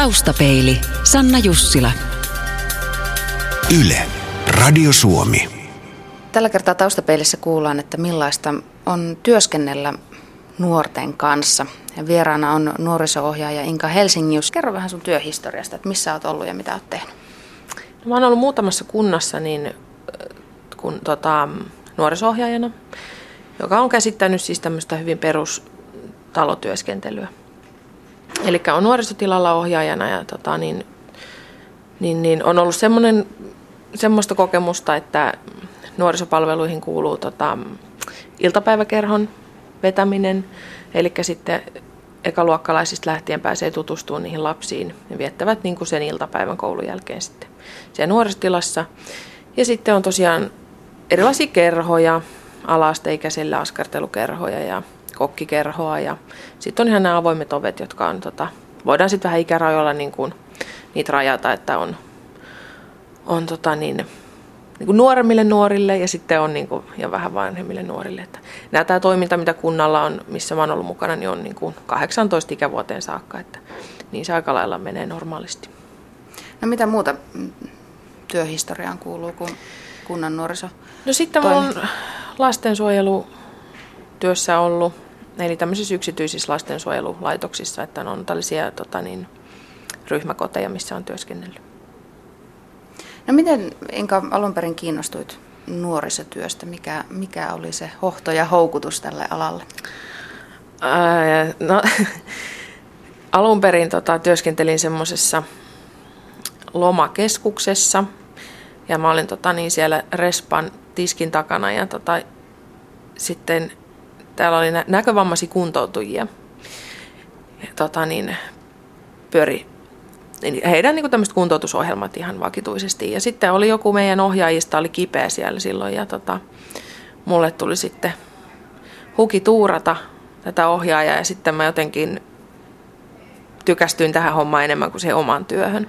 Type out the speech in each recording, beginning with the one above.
Taustapeili, Sanna Jussila. Yle, Radio Suomi. Tällä kertaa Taustapeilissä kuullaan, että millaista on työskennellä nuorten kanssa. Ja vieraana on nuoriso-ohjaaja Inka Helsingius. Kerro vähän sun työhistoriasta, että missä olet ollut ja mitä olet tehnyt? No, mä oon ollut muutamassa kunnassa nuoriso-ohjaajana, joka on käsittänyt siis tämmöistä hyvin perustalotyöskentelyä. Eli on nuorisotilalla ohjaajana ja on ollut semmoista kokemusta, että nuorisopalveluihin kuuluu iltapäiväkerhon vetäminen. Eli sitten ekaluokkalaisista lähtien pääsee tutustumaan niihin lapsiin ja viettävät niin kuin sen iltapäivän koulun jälkeen sitten siellä nuorisotilassa. Ja sitten on tosiaan erilaisia kerhoja, ala-asteikäisillä askartelukerhoja ja kokkikerhoa. Ja sitten on ihan nämä avoimet ovet, jotka on, voidaan sitten vähän ikärajoilla niin kuin niitä rajata, että on nuoremmille nuorille ja sitten on niin kuin, ja vähän vanhemmille nuorille. Että tämä toiminta, mitä kunnalla on, missä mä oon ollut mukana, niin on niin kuin 18 ikävuoteen saakka, että niin se aika lailla menee normaalisti. No mitä muuta työhistoriaan kuuluu kuin kunnan nuoriso? No sitten mä oon lastensuojelutyössä ollut, eli tämmöisissä yksityisissä lastensuojelulaitoksissa, että on tällaisia ryhmäkoteja, missä on työskennellyt. No miten, Inka, alun perin kiinnostuit nuorisotyöstä? Mikä oli se hohto ja houkutus tälle alalle? Alun perin työskentelin semmoisessa lomakeskuksessa ja mä olin siellä respan tiskin takana ja sitten täällä oli näkövammaisia kuntoutujia ja pyöri heidän tämmöiset kuntoutusohjelmat ihan vakituisesti. Ja sitten oli joku meidän ohjaajista, oli kipeä siellä silloin. Ja mulle tuli sitten huki tuurata tätä ohjaajaa. Ja sitten mä jotenkin tykästyin tähän hommaan enemmän kuin siihen omaan työhön.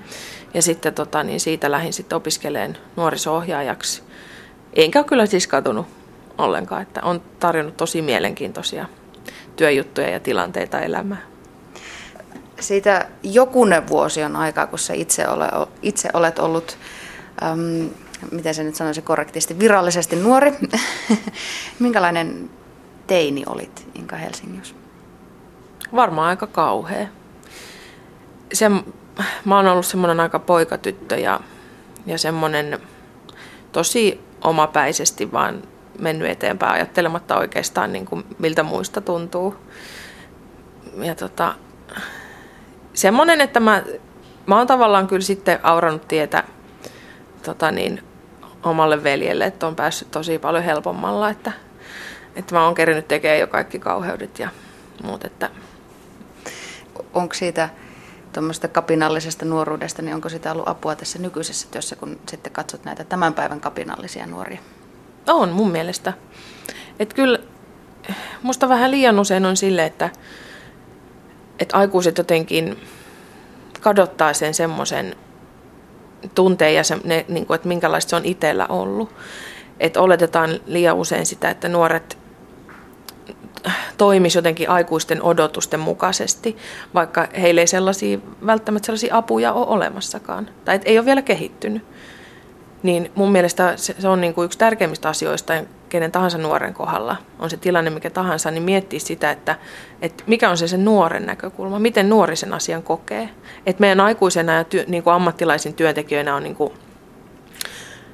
Ja sitten siitä lähdin sitten opiskeleen nuoriso-ohjaajaksi. Enkä kyllä siis katunut ollenkaan, että on tarjonnut tosi mielenkiintoisia työjuttuja ja tilanteita elämään. Siitä jokunen vuosi on aikaa, kun sä itse olet ollut, miten se nyt sanoisi korrektisti, virallisesti nuori. Minkälainen teini olit, Inka Helsingius? Varmaan aika kauhea. Mä oon ollut semmoinen aika poikatyttö ja semmoinen tosi omapäisesti vaan mennyt eteenpäin ajattelematta oikeastaan niin kuin miltä muista tuntuu. Ja semmoinen, että mä oon tavallaan kyllä sitten aurannut tietä omalle veljelle, että on päässyt tosi paljon helpommalla, että mä oon kerinyt tekemään jo kaikki kauheudet ja muut. Että. Onko siitä tuommoisesta kapinallisesta nuoruudesta, niin onko sitä ollut apua tässä nykyisessä työssä, kun sitten katsot näitä tämän päivän kapinallisia nuoria? On mun mielestä. Että kyllä musta vähän liian usein on sille, että aikuiset jotenkin kadottaa sen semmoisen tunteen ja että minkälaista se on itsellä ollut. Että oletetaan liian usein sitä, että nuoret toimisi jotenkin aikuisten odotusten mukaisesti, vaikka heillä ei välttämättä sellaisia apuja ole olemassakaan. Tai että ei ole vielä kehittynyt. Niin mun mielestä se on niin kuin yksi tärkeimmistä asioista, kenen tahansa nuoren kohdalla, on se tilanne mikä tahansa, niin miettii sitä, että mikä on sen nuoren näkökulma, miten nuori sen asian kokee. Että meidän aikuisena ja niin kuin ammattilaisin työntekijöinä on niin kuin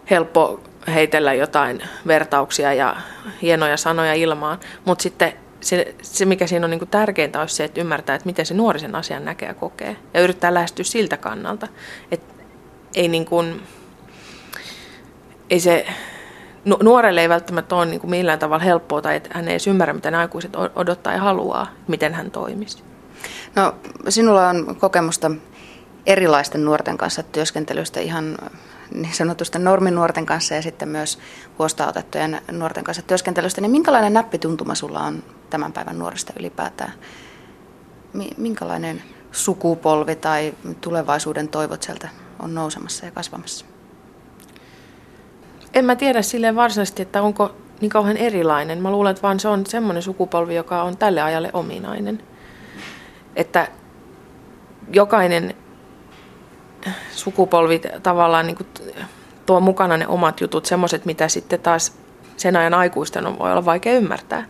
helppo heitellä jotain vertauksia ja hienoja sanoja ilmaan, mutta sitten se mikä siinä on niin kuin tärkeintä on se, että ymmärtää, että miten se nuori sen asian näkee ja kokee. Ja yrittää lähestyä siltä kannalta, että nuorelle ei välttämättä ole millään tavalla helppoa tai että hän ei edes ymmärrä, mitä aikuiset odottaa ja haluaa, miten hän toimisi. No, sinulla on kokemusta erilaisten nuorten kanssa työskentelystä, ihan niin sanotusta norminuorten kanssa ja sitten myös huostaanotettujen nuorten kanssa työskentelystä. Niin minkälainen näppituntuma sulla on tämän päivän nuorista ylipäätään? Minkälainen sukupolvi tai tulevaisuuden toivot sieltä on nousemassa ja kasvamassa? En mä tiedä silleen varsinaisesti, että onko niin kauhean erilainen. Mä luulen, että vaan se on semmoinen sukupolvi, joka on tälle ajalle ominainen. Että jokainen sukupolvit tavallaan niin kuin tuo mukana ne omat jutut, semmoiset, mitä sitten taas sen ajan aikuisten on, voi olla vaikea ymmärtää.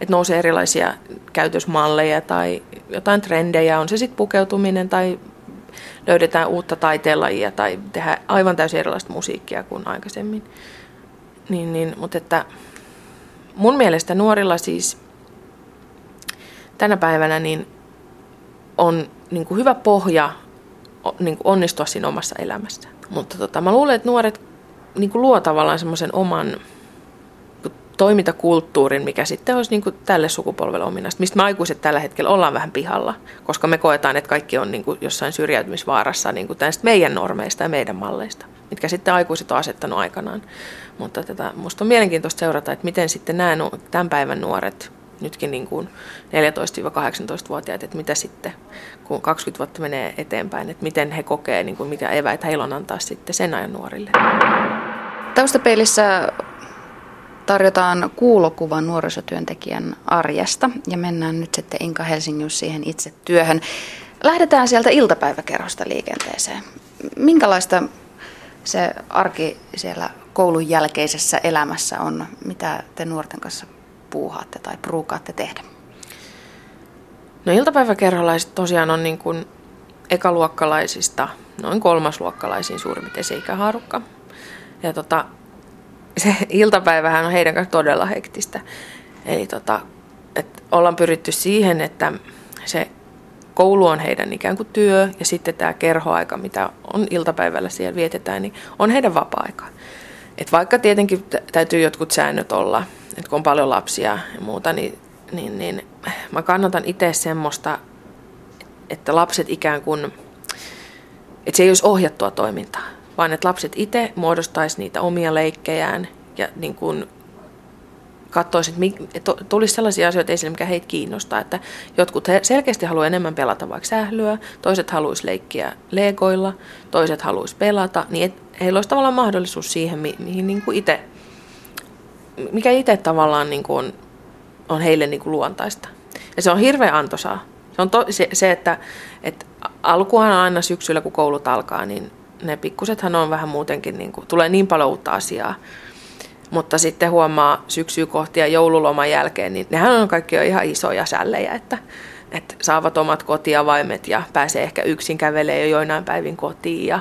Että nousee erilaisia käytösmalleja tai jotain trendejä, on se sitten pukeutuminen tai löydetään uutta taiteenlajia tai tehdään aivan täysin erilaista musiikkia kuin aikaisemmin. Mutta että mun mielestä nuorilla siis tänä päivänä niin on niin kuin hyvä pohja niin kuin onnistua siinä omassa elämässä. Mutta mä luulen, että nuoret niin kuin luo tavallaan semmoisen oman toimintakulttuurin, mikä sitten olisi niin kuin tälle sukupolvelle ominaista, mistä me aikuiset tällä hetkellä ollaan vähän pihalla, koska me koetaan, että kaikki on niin kuin jossain syrjäytymisvaarassa niin kuin meidän normeista ja meidän malleista, mitkä sitten aikuiset on asettanut aikanaan. Mutta musta on mielenkiintoista seurata, että miten sitten nämä tämän päivän nuoret, nytkin niin kuin 14-18-vuotiaat, että mitä sitten, kun 20 vuotta menee eteenpäin, että miten he kokee, niin kuin mitä eväät heillä on antaa sitten sen ajan nuorille. Taustapeilissä tarjotaan kuulokuva nuorisotyöntekijän arjesta ja mennään nyt sitten Inka Helsingius siihen itse työhön. Lähdetään sieltä iltapäiväkerhosta liikenteeseen. Minkälaista se arki siellä koulun jälkeisessä elämässä on? Mitä te nuorten kanssa puuhaatte tai pruukaatte tehdä? No iltapäiväkerholaiset tosiaan on niin kuin ekaluokkalaisista noin kolmasluokkalaisiin suurimmat esi-ikähaarukka. Ja se iltapäivähän on heidän kanssa todella hektistä. Eli ollaan pyritty siihen, että se koulu on heidän ikään kuin työ ja sitten tämä kerhoaika, mitä on iltapäivällä siellä vietetään, niin on heidän vapaa-aikaa. Et vaikka tietenkin täytyy jotkut säännöt olla, että kun on paljon lapsia ja muuta, niin mä kannatan itse semmoista, että lapset ikään kuin, että se ei olisi ohjattua toimintaa, vaan että lapset itse muodostaisivat niitä omia leikkejään ja niin kuin katsoisivat, että tulisi sellaisia asioita esille, mikä heitä kiinnostaa. Että jotkut selkeästi haluaa enemmän pelata vaikka sählyä, toiset haluaisi leikkiä legoilla, toiset haluaisi pelata, niin heillä olisi tavallaan mahdollisuus siihen, mihin niin kuin itse, mikä itse tavallaan niin kuin on heille niin kuin luontaista. Ja se on hirveän antoisaa. Se on että alkuhan aina syksyllä, kun koulut alkaa, niin ne pikkusethan on vähän muutenkin, niin kuin, tulee niin paljon uutta asiaa, mutta sitten huomaa syksyä kohti ja joululoman jälkeen, niin nehän on kaikki jo ihan isoja sällejä, että saavat omat kotiavaimet ja pääsee ehkä yksin kävelemään jo joinain päivin kotiin ja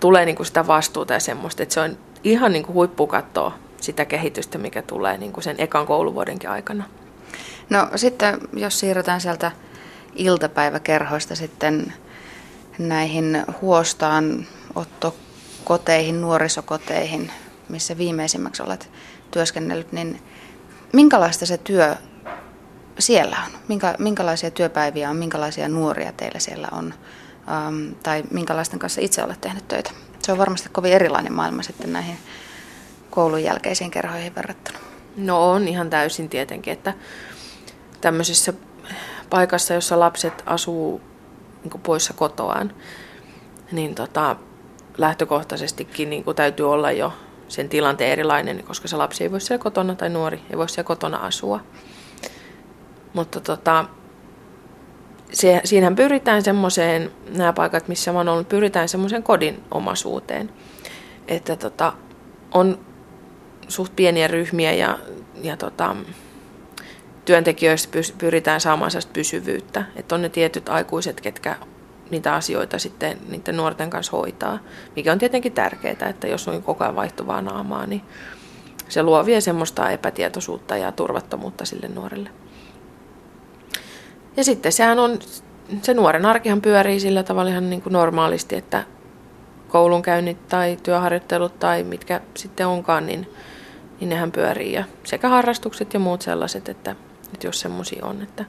tulee niin kuin sitä vastuuta ja semmoista, että se on ihan niin kuin huippu katsoa sitä kehitystä, mikä tulee niin kuin sen ekan kouluvuodenkin aikana. No sitten jos siirrytään sieltä iltapäiväkerhoista sitten näihin huostaanottokoteihin, nuorisokoteihin, missä viimeisimmäksi olet työskennellyt, niin minkälaista se työ siellä on? Minkälaisia työpäiviä on, minkälaisia nuoria teillä siellä on, tai minkälaisten kanssa itse olet tehnyt töitä? Se on varmasti kovin erilainen maailma sitten näihin koulun jälkeisiin kerhoihin verrattuna. No on ihan täysin tietenkin, että tämmöisessä paikassa, jossa lapset asuu niin kuin poissa kotoaan, niin lähtökohtaisestikin niin kuin täytyy olla jo sen tilanteen erilainen, koska se lapsi ei voi siellä kotona tai nuori ei voi siellä kotona asua. Mutta siinähän pyritään semmoiseen, nämä paikat, missä mä oon ollut, pyritään semmoiseen kodinomaisuuteen. Että on suht pieniä ryhmiä ja työntekijöistä pyritään saamaan sellaista pysyvyyttä, että on ne tietyt aikuiset, ketkä niitä asioita sitten niiden nuorten kanssa hoitaa, mikä on tietenkin tärkeää, että jos on koko ajan vaihtuvaa naamaa, niin se luo vielä semmoista epätietoisuutta ja turvattomuutta sille nuorelle. Ja sitten se nuoren arkihan pyörii sillä tavalla ihan niin kuin normaalisti, että koulunkäynnit tai työharjoittelut tai mitkä sitten onkaan, niin nehän pyörii ja sekä harrastukset ja muut sellaiset, että jos semmoisia on. Että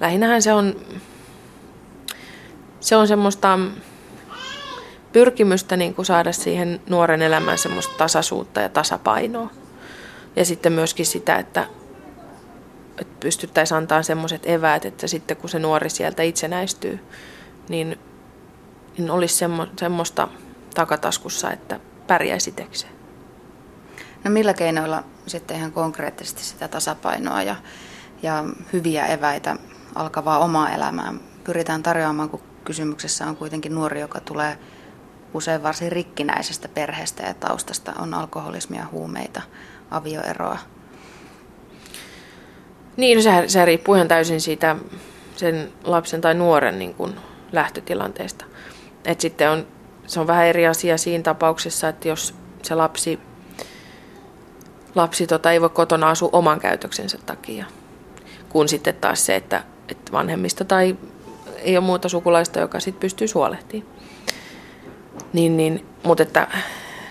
lähinnähän se on semmoista pyrkimystä niin kuin saada siihen nuoren elämään semmoista tasaisuutta ja tasapainoa. Ja sitten myöskin sitä, että pystyttäisiin antamaan semmoiset eväät, että sitten kun se nuori sieltä itsenäistyy, niin olisi semmoista takataskussa, että pärjäisi itsekseen. No millä keinoilla sitten ihan konkreettisesti sitä tasapainoa ja hyviä eväitä alkavaa omaa elämää pyritään tarjoamaan, kun kysymyksessä on kuitenkin nuori, joka tulee usein varsin rikkinäisestä perheestä ja taustasta on alkoholismia, huumeita, avioeroa. Niin, se riippuu ihan täysin siitä sen lapsen tai nuoren niin kuin lähtötilanteesta. Et sitten se on vähän eri asia siinä tapauksessa, että jos se lapsi ei voi kotona asua oman käytöksensä takia, kun sitten taas se, että vanhemmista tai ei ole muuta sukulaista, joka sitten pystyy huolehtimaan. Niin, mutta että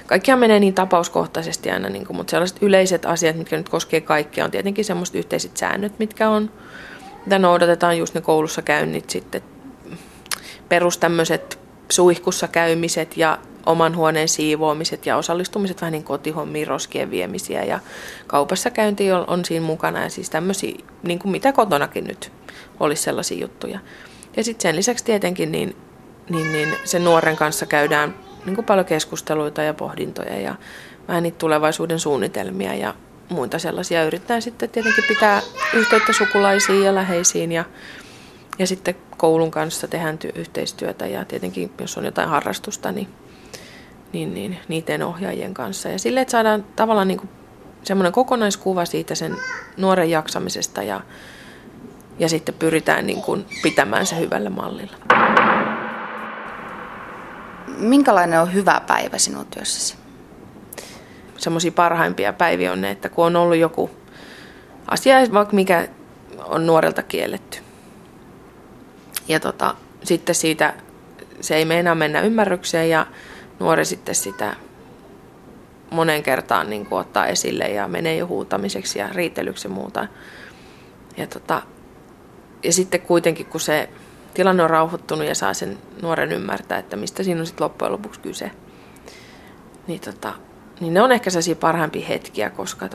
kaikkihan menee niin tapauskohtaisesti aina, niin kuin, mutta sellaiset yleiset asiat, mitkä nyt koskee kaikkia, on tietenkin semmoiset yhteiset säännöt, mitä noudatetaan, just ne koulussa käynnit sitten, perus tämmöiset suihkussa käymiset ja oman huoneen siivoamiset ja osallistumiset vähän niin kotihommiin, roskien viemisiä ja kaupassa käynti on siinä mukana ja siis tämmöisiä, niin kuin mitä kotonakin nyt olisi sellaisia juttuja. Ja sitten sen lisäksi tietenkin niin sen nuoren kanssa käydään niin kuin paljon keskusteluita ja pohdintoja ja vähän niitä tulevaisuuden suunnitelmia ja muita sellaisia. Yritetään sitten tietenkin pitää yhteyttä sukulaisiin ja läheisiin ja sitten koulun kanssa tehdään yhteistyötä ja tietenkin jos on jotain harrastusta, niin niiden ohjaajien kanssa. Ja silleen, että saadaan tavallaan niin kuin semmoinen kokonaiskuva siitä sen nuoren jaksamisesta ja sitten pyritään niin kuin pitämään se hyvällä mallilla. Minkälainen on hyvä päivä sinun työssäsi? Semmoisia parhaimpia päiviä on ne, että kun on ollut joku asia, vaikka mikä on nuorelta kielletty. Ja sitten siitä se ei meinaa mennä ymmärrykseen ja nuori sitten sitä monen kertaan niin kuin ottaa esille ja menee jo huutamiseksi ja riitelyksi ja muuta. Ja sitten kuitenkin kun se tilanne on rauhoittunut ja saa sen nuoren ymmärtää, että mistä siinä on sitten loppujen lopuksi kyse. Niin ne on ehkä sellaisia parhaimpia hetkiä, koska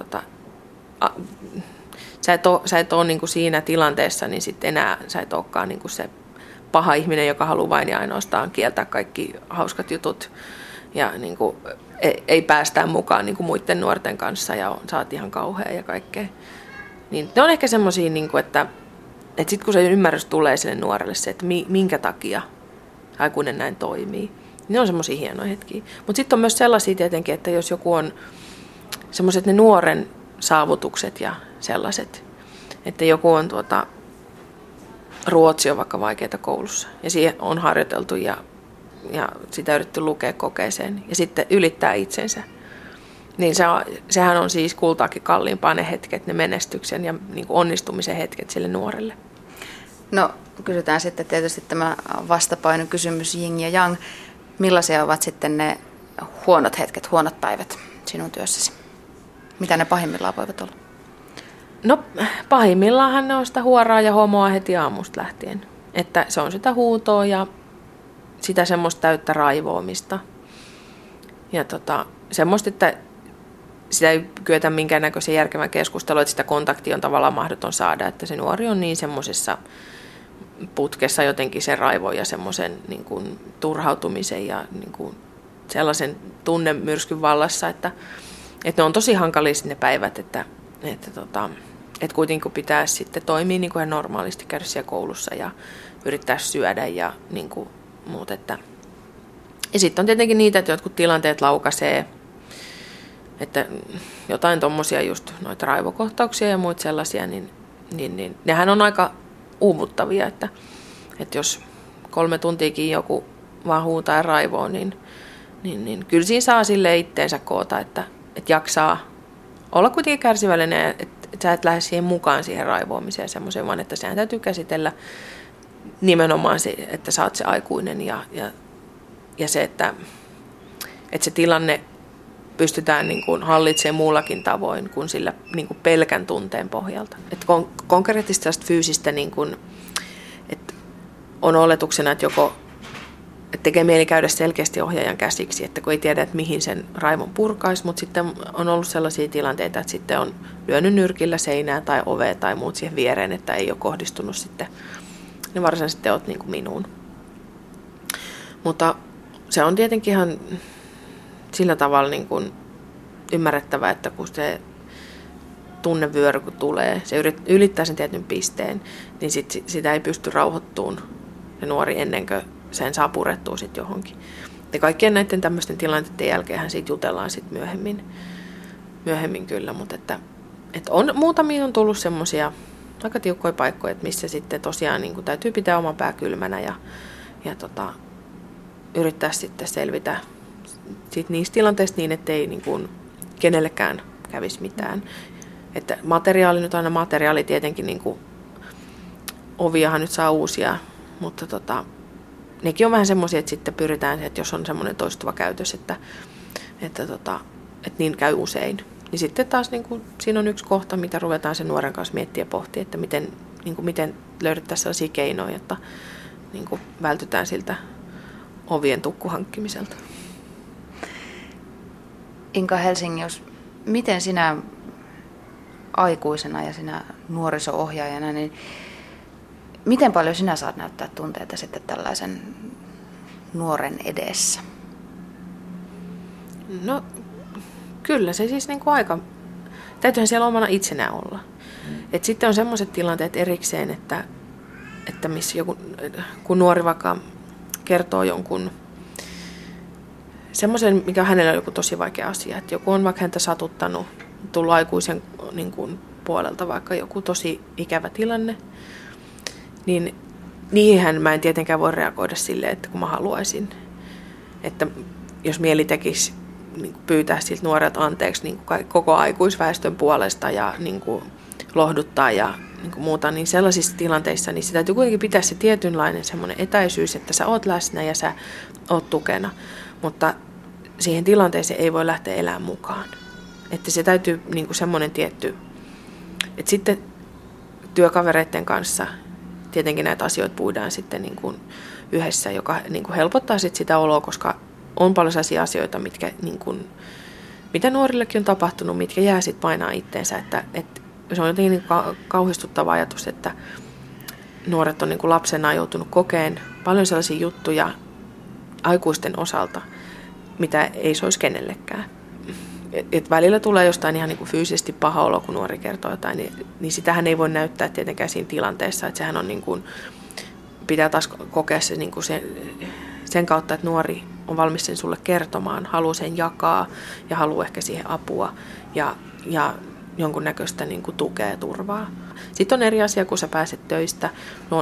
sä et ole niin kuin siinä tilanteessa, niin sitten enää sä et olekaan niin kuin se paha ihminen, joka haluaa vain ja ainoastaan kieltää kaikki hauskat jutut ja niin kuin ei päästään mukaan niin kuin muiden nuorten kanssa ja saat ihan kauhea ja kaikkea. Niin ne on ehkä semmoisia, niin kuin, että sitten kun se ymmärrys tulee sille nuorelle se, että minkä takia aikuinen näin toimii, niin ne on semmoisia hienoja hetkiä. Mutta sitten on myös sellaisia tietenkin, että jos joku on semmoiset ne nuoren saavutukset ja sellaiset, että joku on ruotsi on vaikka vaikeaa koulussa ja siihen on harjoiteltu ja sitä yritetty lukea kokeeseen ja sitten ylittää itsensä. Niin sehän on siis kultaakin kalliimpaa ne hetket, ne menestyksen ja niin kuin onnistumisen hetket sille nuorelle. No kysytään sitten tietysti tämä vastapaino kysymys Ying ja Yang. Millaisia ovat sitten ne huonot hetket, huonot päivät sinun työssäsi? Mitä ne pahimmillaan voivat olla? No pahimmillaanhan ne on sitä huoraa ja homoa heti aamusta lähtien. Että se on sitä huutoa ja sitä semmoista täyttä raivoamista. Ja semmoista, että sitä ei kyetä minkäännäköisen järkevän keskustelua, että sitä kontaktia on tavallaan mahdoton saada, että se nuori on niin semmoisessa putkessa jotenkin sen raivon ja semmoisen niin kuin turhautumisen ja niin kuin sellaisen tunnemyrskyn vallassa, että ne on tosi hankalia ne päivät, että kuitenkin kun pitää sitten toimia niin kuin ihan normaalisti, käydä siellä koulussa ja yrittää syödä ja niin kuin muut. Ja sitten on tietenkin niitä, että jotkut tilanteet laukaisee, että jotain tommosia just noita raivokohtauksia ja muut sellaisia, niin nehän on aika uuvuttavia, että jos 3 tuntiakin joku vaan huutaa ja raivoo, niin kyllä siinä saa sille itteensä koota, että jaksaa olla kuitenkin kärsivällinen, että sä et lähde siihen mukaan siihen raivoamiseen ja semmoiseen, vaan että sehän täytyy käsitellä nimenomaan se, että sä oot se aikuinen ja se, että se tilanne pystytään niin kuin hallitsemaan muullakin tavoin kuin sillä niin kuin pelkän tunteen pohjalta. Että konkreettisesti tästä fyysistä, niin kuin, että on oletuksena, että joko että tekee mieli käydä selkeästi ohjaajan käsiksi, että kun ei tiedä, että mihin sen raivon purkaisi, mutta sitten on ollut sellaisia tilanteita, että sitten on lyönyt nyrkillä seinää tai ovea tai muut siihen viereen, että ei ole kohdistunut sitten, niin varsinaisesti olet niin kuin minuun. Mutta se on tietenkin ihan sillä tavalla niin kuin ymmärrettävä, että kun se tunnevyöry kun tulee, se ylittää sen tietyn pisteen, niin sitä ei pysty rauhoittumaan se nuori ennen kuin sen saa purettua sitten johonkin. Ja kaikkien näiden tämmöisten tilanteiden jälkeenhän siitä jutellaan sitten myöhemmin kyllä, mutta että on, muutamia on tullut semmoisia aika tiukkoja paikkoja, että missä sitten tosiaan niin kuin täytyy pitää oma pää kylmänä ja yrittää sitten selvitä sitten niistä tilanteista niin, ettei niin kuin kenellekään kävisi mitään. Että materiaali tietenkin, niin kuin, oviahan nyt saa uusia, mutta nekin on vähän semmoisia, että sitten pyritään, että jos on semmoinen toistuva käytös, että niin käy usein. Ja sitten taas niin kuin, siinä on yksi kohta, mitä ruvetaan sen nuoren kanssa miettiä ja pohtia, että miten löydettäisiin sellaisia keinoja, että niin kuin, vältytään siltä ovien tukkuhankkimiselta. Inka Helsingius, miten sinä aikuisena ja sinä nuoriso-ohjaajana, niin miten paljon sinä saat näyttää tunteita sitten tällaisen nuoren edessä? No kyllä se siis niin kuin aika, täytyyhän siellä omana itsenä olla. Et sitten on semmoiset tilanteet erikseen, että missä joku, kun nuori vaikka kertoo jonkun semmoisen, mikä hänellä on joku tosi vaikea asia, että joku on vaikka häntä satuttanut, tullut aikuisen niin kuin puolelta vaikka joku tosi ikävä tilanne, niin niihinhän mä en tietenkään voi reagoida silleen, että kun mä haluaisin. Että jos mieli tekisi niin kuin pyytää siltä nuoret anteeksi niin kuin koko aikuisväestön puolesta ja niin kuin lohduttaa ja niin kuin muuta, niin sellaisissa tilanteissa niin sitä täytyy kuitenkin pitää se tietynlainen semmoinen etäisyys, että sä oot läsnä ja sä oot tukena. Mutta siihen tilanteeseen ei voi lähteä elämään mukaan. Että se täytyy niin kuin semmoinen tietty, että sitten työkavereiden kanssa tietenkin näitä asioita puidaan sitten niin kuin yhdessä, joka niin kuin helpottaa sit sitä oloa, koska on paljon sellaisia asioita, mitkä, niin kuin, mitä nuorillekin on tapahtunut, mitkä jää sitten painaa itteensä. Että se on jotenkin niin kuin kauhistuttava ajatus, että nuoret on niin kuin lapsena joutunut kokeen paljon sellaisia juttuja aikuisten osalta, mitä ei soisi kenellekään. Et välillä tulee jostain ihan niin kuin fyysisesti paha olo, kun nuori kertoo jotain, niin sitähän ei voi näyttää tietenkään siinä tilanteessa. Että sehän on niin kuin, pitää taas kokea se, niin kuin sen kautta, että nuori on valmis sen sulle kertomaan, haluaa sen jakaa ja haluaa ehkä siihen apua ja jonkunnäköistä niin kuin tukea ja turvaa. Sitten on eri asia, kun sä pääset töistä,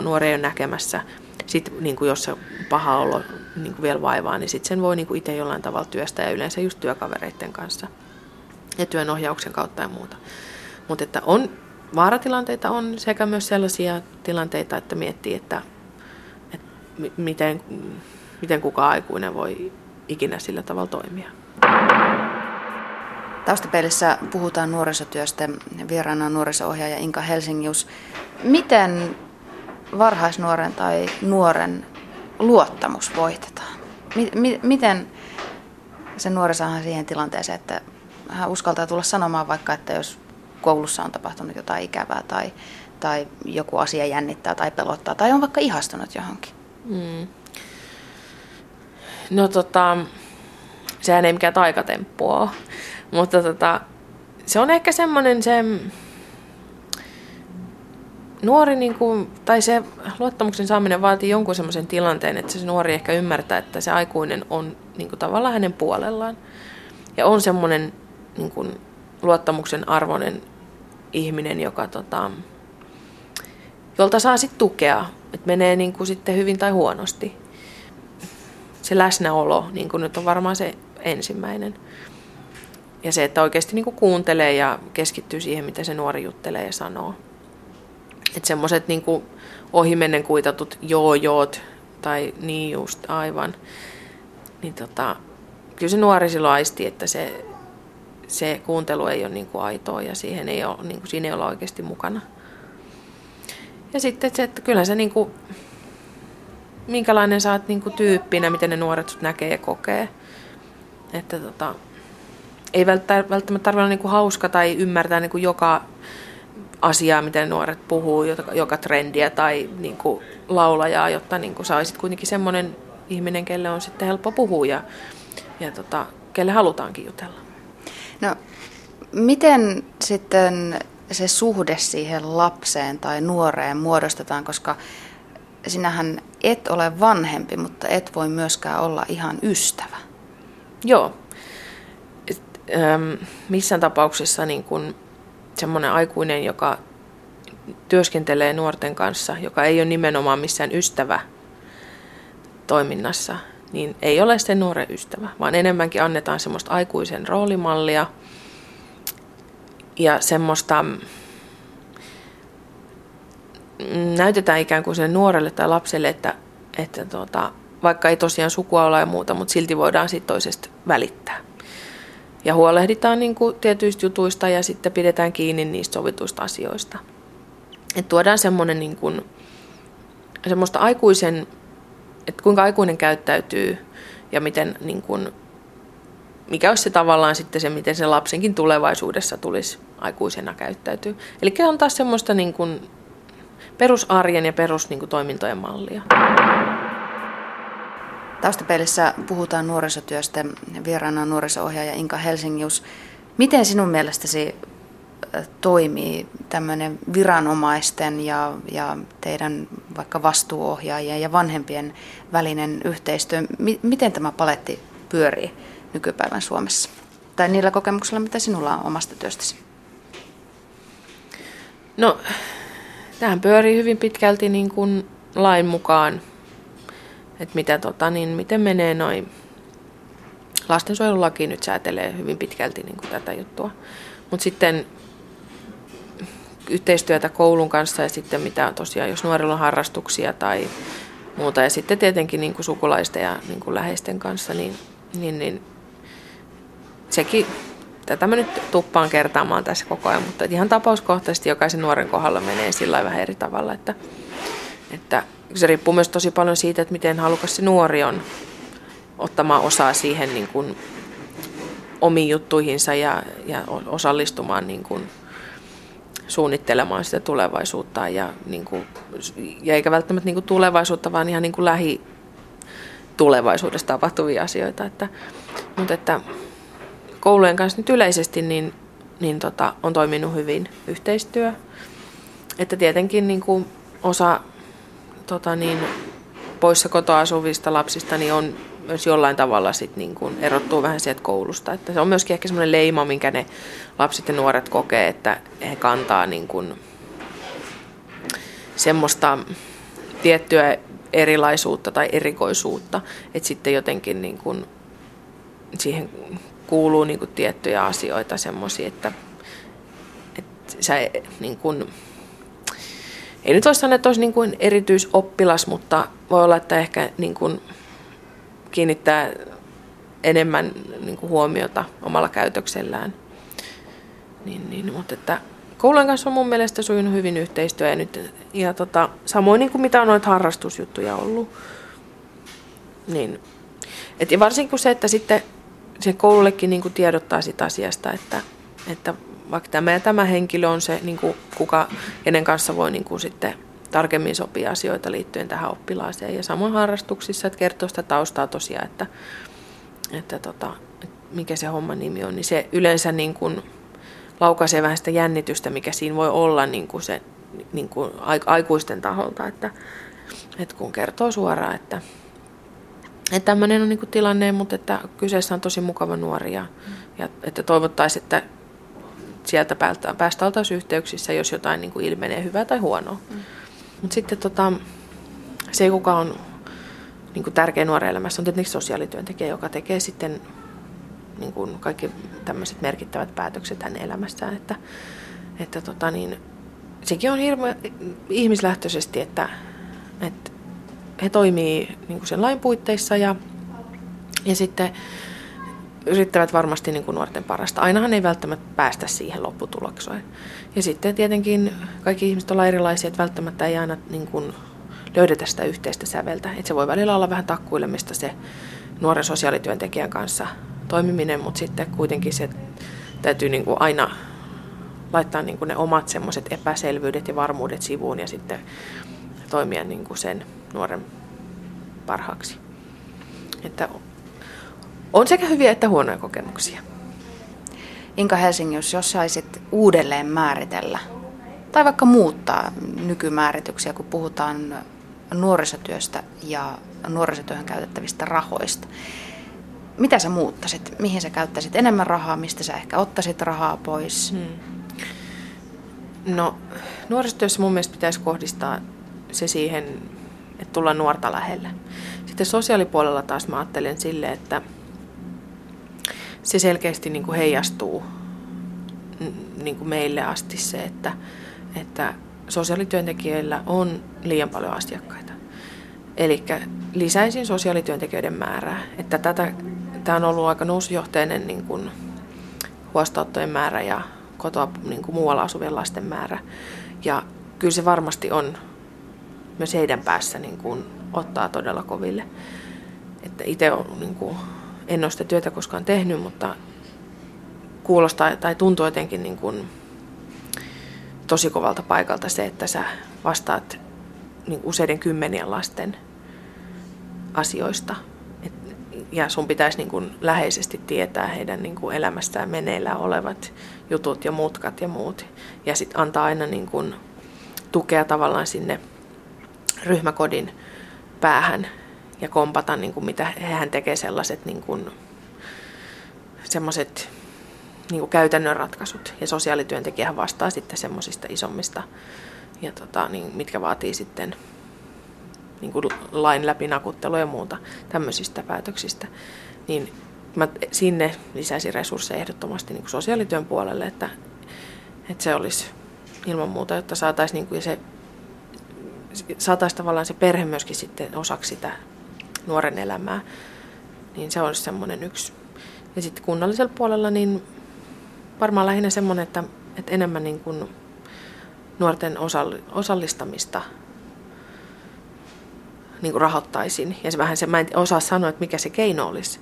nuori ei ole näkemässä. Sitten niin kuin jos se paha olo niin kuin vielä vaivaa, niin sitten sen voi niin kuin itse jollain tavalla työstää ja yleensä just työkavereiden kanssa ja työnohjauksen kautta ja muuta. Mutta että on, vaaratilanteita on sekä myös sellaisia tilanteita, että miettii, että miten kukaan aikuinen voi ikinä sillä tavalla toimia. Taustapeilissä puhutaan nuorisotyöstä. Vieraana on nuoriso-ohjaaja Inka Helsingius. Miten varhaisnuoren tai nuoren luottamus voitetaan? Miten se nuori saadaan siihen tilanteeseen, että hän uskaltaa tulla sanomaan vaikka, että jos koulussa on tapahtunut jotain ikävää tai joku asia jännittää tai pelottaa tai on vaikka ihastunut johonkin? No sehän ei mikään taikatemppu ole, mutta se on ehkä semmoinen se nuori, niin kuin, tai se luottamuksen saaminen vaatii jonkun semmoisen tilanteen, että se nuori ehkä ymmärtää, että se aikuinen on niin kuin, tavallaan hänen puolellaan ja on semmoinen niin kuin, luottamuksen arvoinen ihminen, joka, jolta saa sitten tukea, että menee niin kuin, sitten hyvin tai huonosti. Se läsnäolo niin kuin nyt on varmaan se ensimmäinen. Ja se, että oikeasti niin kuin kuuntelee ja keskittyy siihen, mitä se nuori juttelee ja sanoo. Että semmoiset niin kuin ohimennen kuitatut joo-joot tai niin just aivan. Niin kyllä se nuori silloin aistii, että se kuuntelu ei ole niin kuin aitoa ja siihen ei ole, niin kuin, siinä ei olla oikeasti mukana. Ja sitten se, että kyllähän se niin kuin, minkälainen sä oot niin kuin tyyppinä, miten ne nuoret sut näkee ja kokee. Että ei välttämättä tarvitse olla niin kuin hauska tai ymmärtää niin kuin joka asiaa, miten nuoret puhuu, joka trendiä tai niin kuin laulajaa, jotta niin kuin sä olisit kuitenkin semmoinen ihminen, kelle on sitten helppo puhua ja kelle halutaankin jutella. No, miten sitten se suhde siihen lapseen tai nuoreen muodostetaan, koska sinähän et ole vanhempi, mutta et voi myöskään olla ihan ystävä. Joo. Missään tapauksessa niin kun semmoinen aikuinen, joka työskentelee nuorten kanssa, joka ei ole nimenomaan missään ystävä toiminnassa, niin ei ole se nuoren ystävä, vaan enemmänkin annetaan semmoista aikuisen roolimallia ja semmoista näytetään ikään kuin sen nuorelle tai lapselle, että vaikka ei tosiaan sukua ole ja muuta, mutta silti voidaan siitä toisesta välittää. Ja huolehditaan niin kuin tietyistä jutuista ja sitten pidetään kiinni niistä sovituista asioista. Et tuodaan semmoinen niin kuin, semmoista aikuisen, että kuinka aikuinen käyttäytyy ja miten, niin kuin, mikä olisi se tavallaan sitten se, miten se lapsenkin tulevaisuudessa tulisi aikuisena käyttäytyy. Eli on taas semmoista niin kuin perusarjen ja perustoimintojen mallia. Taustapeilissä puhutaan nuorisotyöstä. Vieraana on nuoriso-ohjaaja Inka Helsingius. Miten sinun mielestäsi toimii tämmöinen viranomaisten ja teidän vaikka vastuuohjaajien ja vanhempien välinen yhteistyö? Miten tämä paletti pyörii nykypäivän Suomessa? Tai niillä kokemuksilla, mitä sinulla on omasta työstäsi? No, tämähän pyörii hyvin pitkälti niin kuin lain mukaan, että miten menee noin. Lastensuojelulaki nyt säätelee hyvin pitkälti niin kuin tätä juttua. Mutta sitten yhteistyötä koulun kanssa ja sitten mitä tosiaan, jos nuorilla on harrastuksia tai muuta. Ja sitten tietenkin niin kuin sukulaisten ja niin kuin läheisten kanssa, niin sekin, tätä mä nyt tuppaan kertaamaan tässä koko ajan, mutta ihan tapauskohtaisesti jokaisen nuoren kohdalla menee sillä lailla vähän eri tavalla, että se riippuu myös tosi paljon siitä, että miten halukas se nuori on ottamaan osaa siihen niin kuin omiin juttuihinsa ja osallistumaan niin kuin suunnittelemaan sitä tulevaisuutta ja eikä välttämättä niin kuin tulevaisuutta, vaan ihan niin kuin lähitulevaisuudessa tapahtuvia asioita. Mutta koulujen kanssa nyt yleisesti niin on toiminut hyvin yhteistyö. Että tietenkin niin kuin osa poissa kotoa asuvista lapsista niin on myös jollain tavalla sit niin kuin erottuu vähän sieltä koulusta. Että se on myöskin ehkä semmoinen leima, minkä ne lapset ja nuoret kokee, että he kantaa niin kuin semmoista tiettyä erilaisuutta tai erikoisuutta, että sitten jotenkin niin kuin siihen kuuluu niin kuin tiettyjä asioita semmoisia, että sä niin kuin, ei nyt voi sanoa, että olisi niin kuin erityisoppilas, mutta voi olla, että ehkä niin kuin kiinnittää enemmän niin kuin huomiota omalla käytöksellään. Mutta että koulun kanssa on mun mielestä sujunut hyvin yhteistyö ja samoin niin kuin mitä on noita harrastusjuttuja ollut. Niin. Et varsinkin se, että sitten se koulullekin niin kuin tiedottaa siitä asiasta, että vaikka tämä ja tämä henkilö on se, niin kuin kuka, kenen kanssa voi niin kuin sitten tarkemmin sopia asioita liittyen tähän oppilaaseen. Ja samoin harrastuksissa, että kertoo sitä taustaa tosiaan, että mikä se homman nimi on, niin se yleensä niin kuin laukaisee vähän sitä jännitystä, mikä siinä voi olla niin kuin se, niin kuin aikuisten taholta, että kun kertoo suoraan, että tämmöinen on niin kuin tilanne, mutta että kyseessä on tosi mukava nuori ja että toivottaisiin, että sieltä päästä oltaisiin yhteyksissä, jos jotain niin kuin ilmenee hyvää tai huonoa. Mm. Mutta sitten se, kuka on niin kuin tärkeä nuoren elämässä, on tietenkin sosiaalityöntekijä, joka tekee sitten niin kuin kaikki tämmöiset merkittävät päätökset hänen elämässään. Että sekin on hirveän ihmislähtöisesti, että he toimii niin kuin sen lain puitteissa ja sitten yrittävät varmasti niin kuin nuorten parasta. Ainahan ei välttämättä päästä siihen lopputulokseen. Ja sitten tietenkin kaikki ihmiset ovat erilaisia, että välttämättä ei aina niin kuin löydetä sitä yhteistä säveltä. Että se voi välillä olla vähän takkuilemista se nuoren sosiaalityöntekijän kanssa toimiminen, mutta sitten kuitenkin se täytyy niin kuin aina laittaa niin kuin ne omat semmoiset epäselvyydet ja varmuudet sivuun ja sitten toimia niin kuin sen nuoren parhaaksi. Että on sekä hyviä että huonoja kokemuksia. Inka Helsingius, jos saisit uudelleen määritellä tai vaikka muuttaa nykymäärityksiä, kun puhutaan nuorisotyöstä ja nuorisotyöhön käytettävistä rahoista. Mitä sä muuttaisit? Mihin sä käyttäisit enemmän rahaa? Mistä sä ehkä ottaisit rahaa pois? No, nuorisotyössä mun mielestä pitäisi kohdistaa se siihen, että tullaan nuorta lähellä. Sitten sosiaalipuolella taas mä ajattelen silleen, että se selkeästi niin kuin heijastuu niin kuin meille asti se, että sosiaalityöntekijöillä on liian paljon asiakkaita. Eli lisäisin sosiaalityöntekijöiden määrää. Että tämä on ollut aika nousujohteinen niin kuin huostaanottojen määrä ja kotoa niin kuin muualla asuvien lasten määrä. Ja kyllä se varmasti on myös heidän päässä niin kuin ottaa todella koville. Että itse on, niin kuin, en ole sitä työtä koskaan tehnyt, mutta kuulostaa tai tuntuu jotenkin niin kuin tosi kovalta paikalta se, että sä vastaat niin useiden kymmenien lasten asioista. Ja sun pitäisi niin kuin läheisesti tietää heidän niin kuin elämästään meneillään olevat jutut ja mutkat ja muut. Ja sitten antaa aina niin kuin tukea tavallaan sinne ryhmäkodin päähän ja kompata, niin kuin mitä hän tekee sellaiset niin kuin, semmoiset niin kuin käytännön ratkaisut. Ja sosiaalityöntekijä vastaa sitten semmoisista isommista, ja niin, mitkä vaatii sitten niin kuin lain läpinakuttelua ja muuta tämmöisistä päätöksistä, niin mä sinne lisäisin resursseja ehdottomasti niin kuin sosiaalityön puolelle, että se olisi ilman muuta, jotta saataisiin niin tavallaan se perhe myöskin sitten osaksi sitä nuoren elämää, niin se olisi semmoinen yksi. Ja sitten kunnallisella puolella niin varmaan lähinnä semmoinen, että enemmän niin kuin nuorten osallistamista niin kuin rahoittaisin. Ja se vähän se, mä en osaa sanoa, että mikä se keino olisi,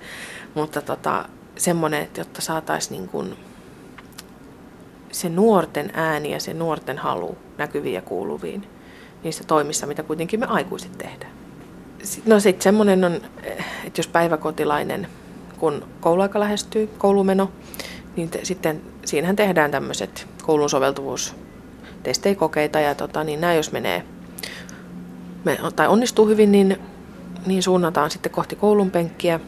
mutta semmoinen, että jotta saataisiin niin kuin se nuorten ääni ja se nuorten halu näkyviin ja kuuluviin niissä toimissa, mitä kuitenkin me aikuiset tehdään. No sitten semmoinen on, että jos päiväkotilainen, kun kouluaika lähestyy, koulumeno, niin sitten siinähän tehdään tämmöiset koulun soveltuvuustestejä, kokeita ja niin nämä jos menee tai onnistuu hyvin, niin suunnataan sitten kohti koulun penkkiä.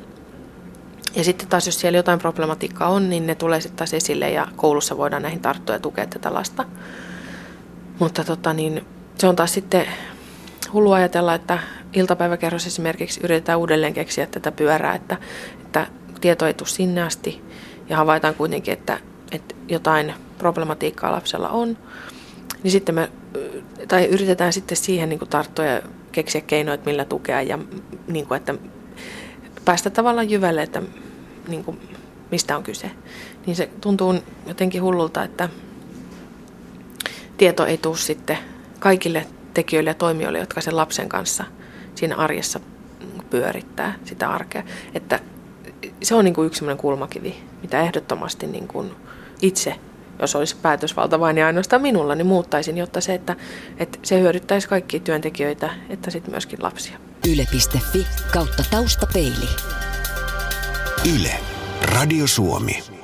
Ja sitten taas, jos siellä jotain problematiikkaa on, niin ne tulee sitten taas esille ja koulussa voidaan näihin tarttua ja tukea tätä lasta. Mutta se on taas sitten hullu ajatella, että iltapäiväkerros esimerkiksi yritetään uudelleen keksiä tätä pyörää, että tieto ei tule sinne asti ja havaitaan kuitenkin, että jotain problematiikkaa lapsella on. Niin sitten yritetään sitten siihen niin kuin tarttua ja keksiä keinoja, että millä tukea ja niin kuin, että päästä tavallaan jyvälle, että niin kuin, mistä on kyse. Niin se tuntuu jotenkin hullulta, että tieto ei tule sitten kaikille tekijöille ja toimijoille, jotka sen lapsen kanssa siinä arjessa pyörittää sitä arkea. Että se on niin kuin yksi sellainen kulmakivi, mitä ehdottomasti niin kuin itse, jos olisi päätösvalta vain ja ainoastaan minulla, niin muuttaisin, jotta se, että se hyödyttäisi kaikkia työntekijöitä, että sitten myöskin lapsia. Yle.fi/Taustapeili. Yle. Radio Suomi.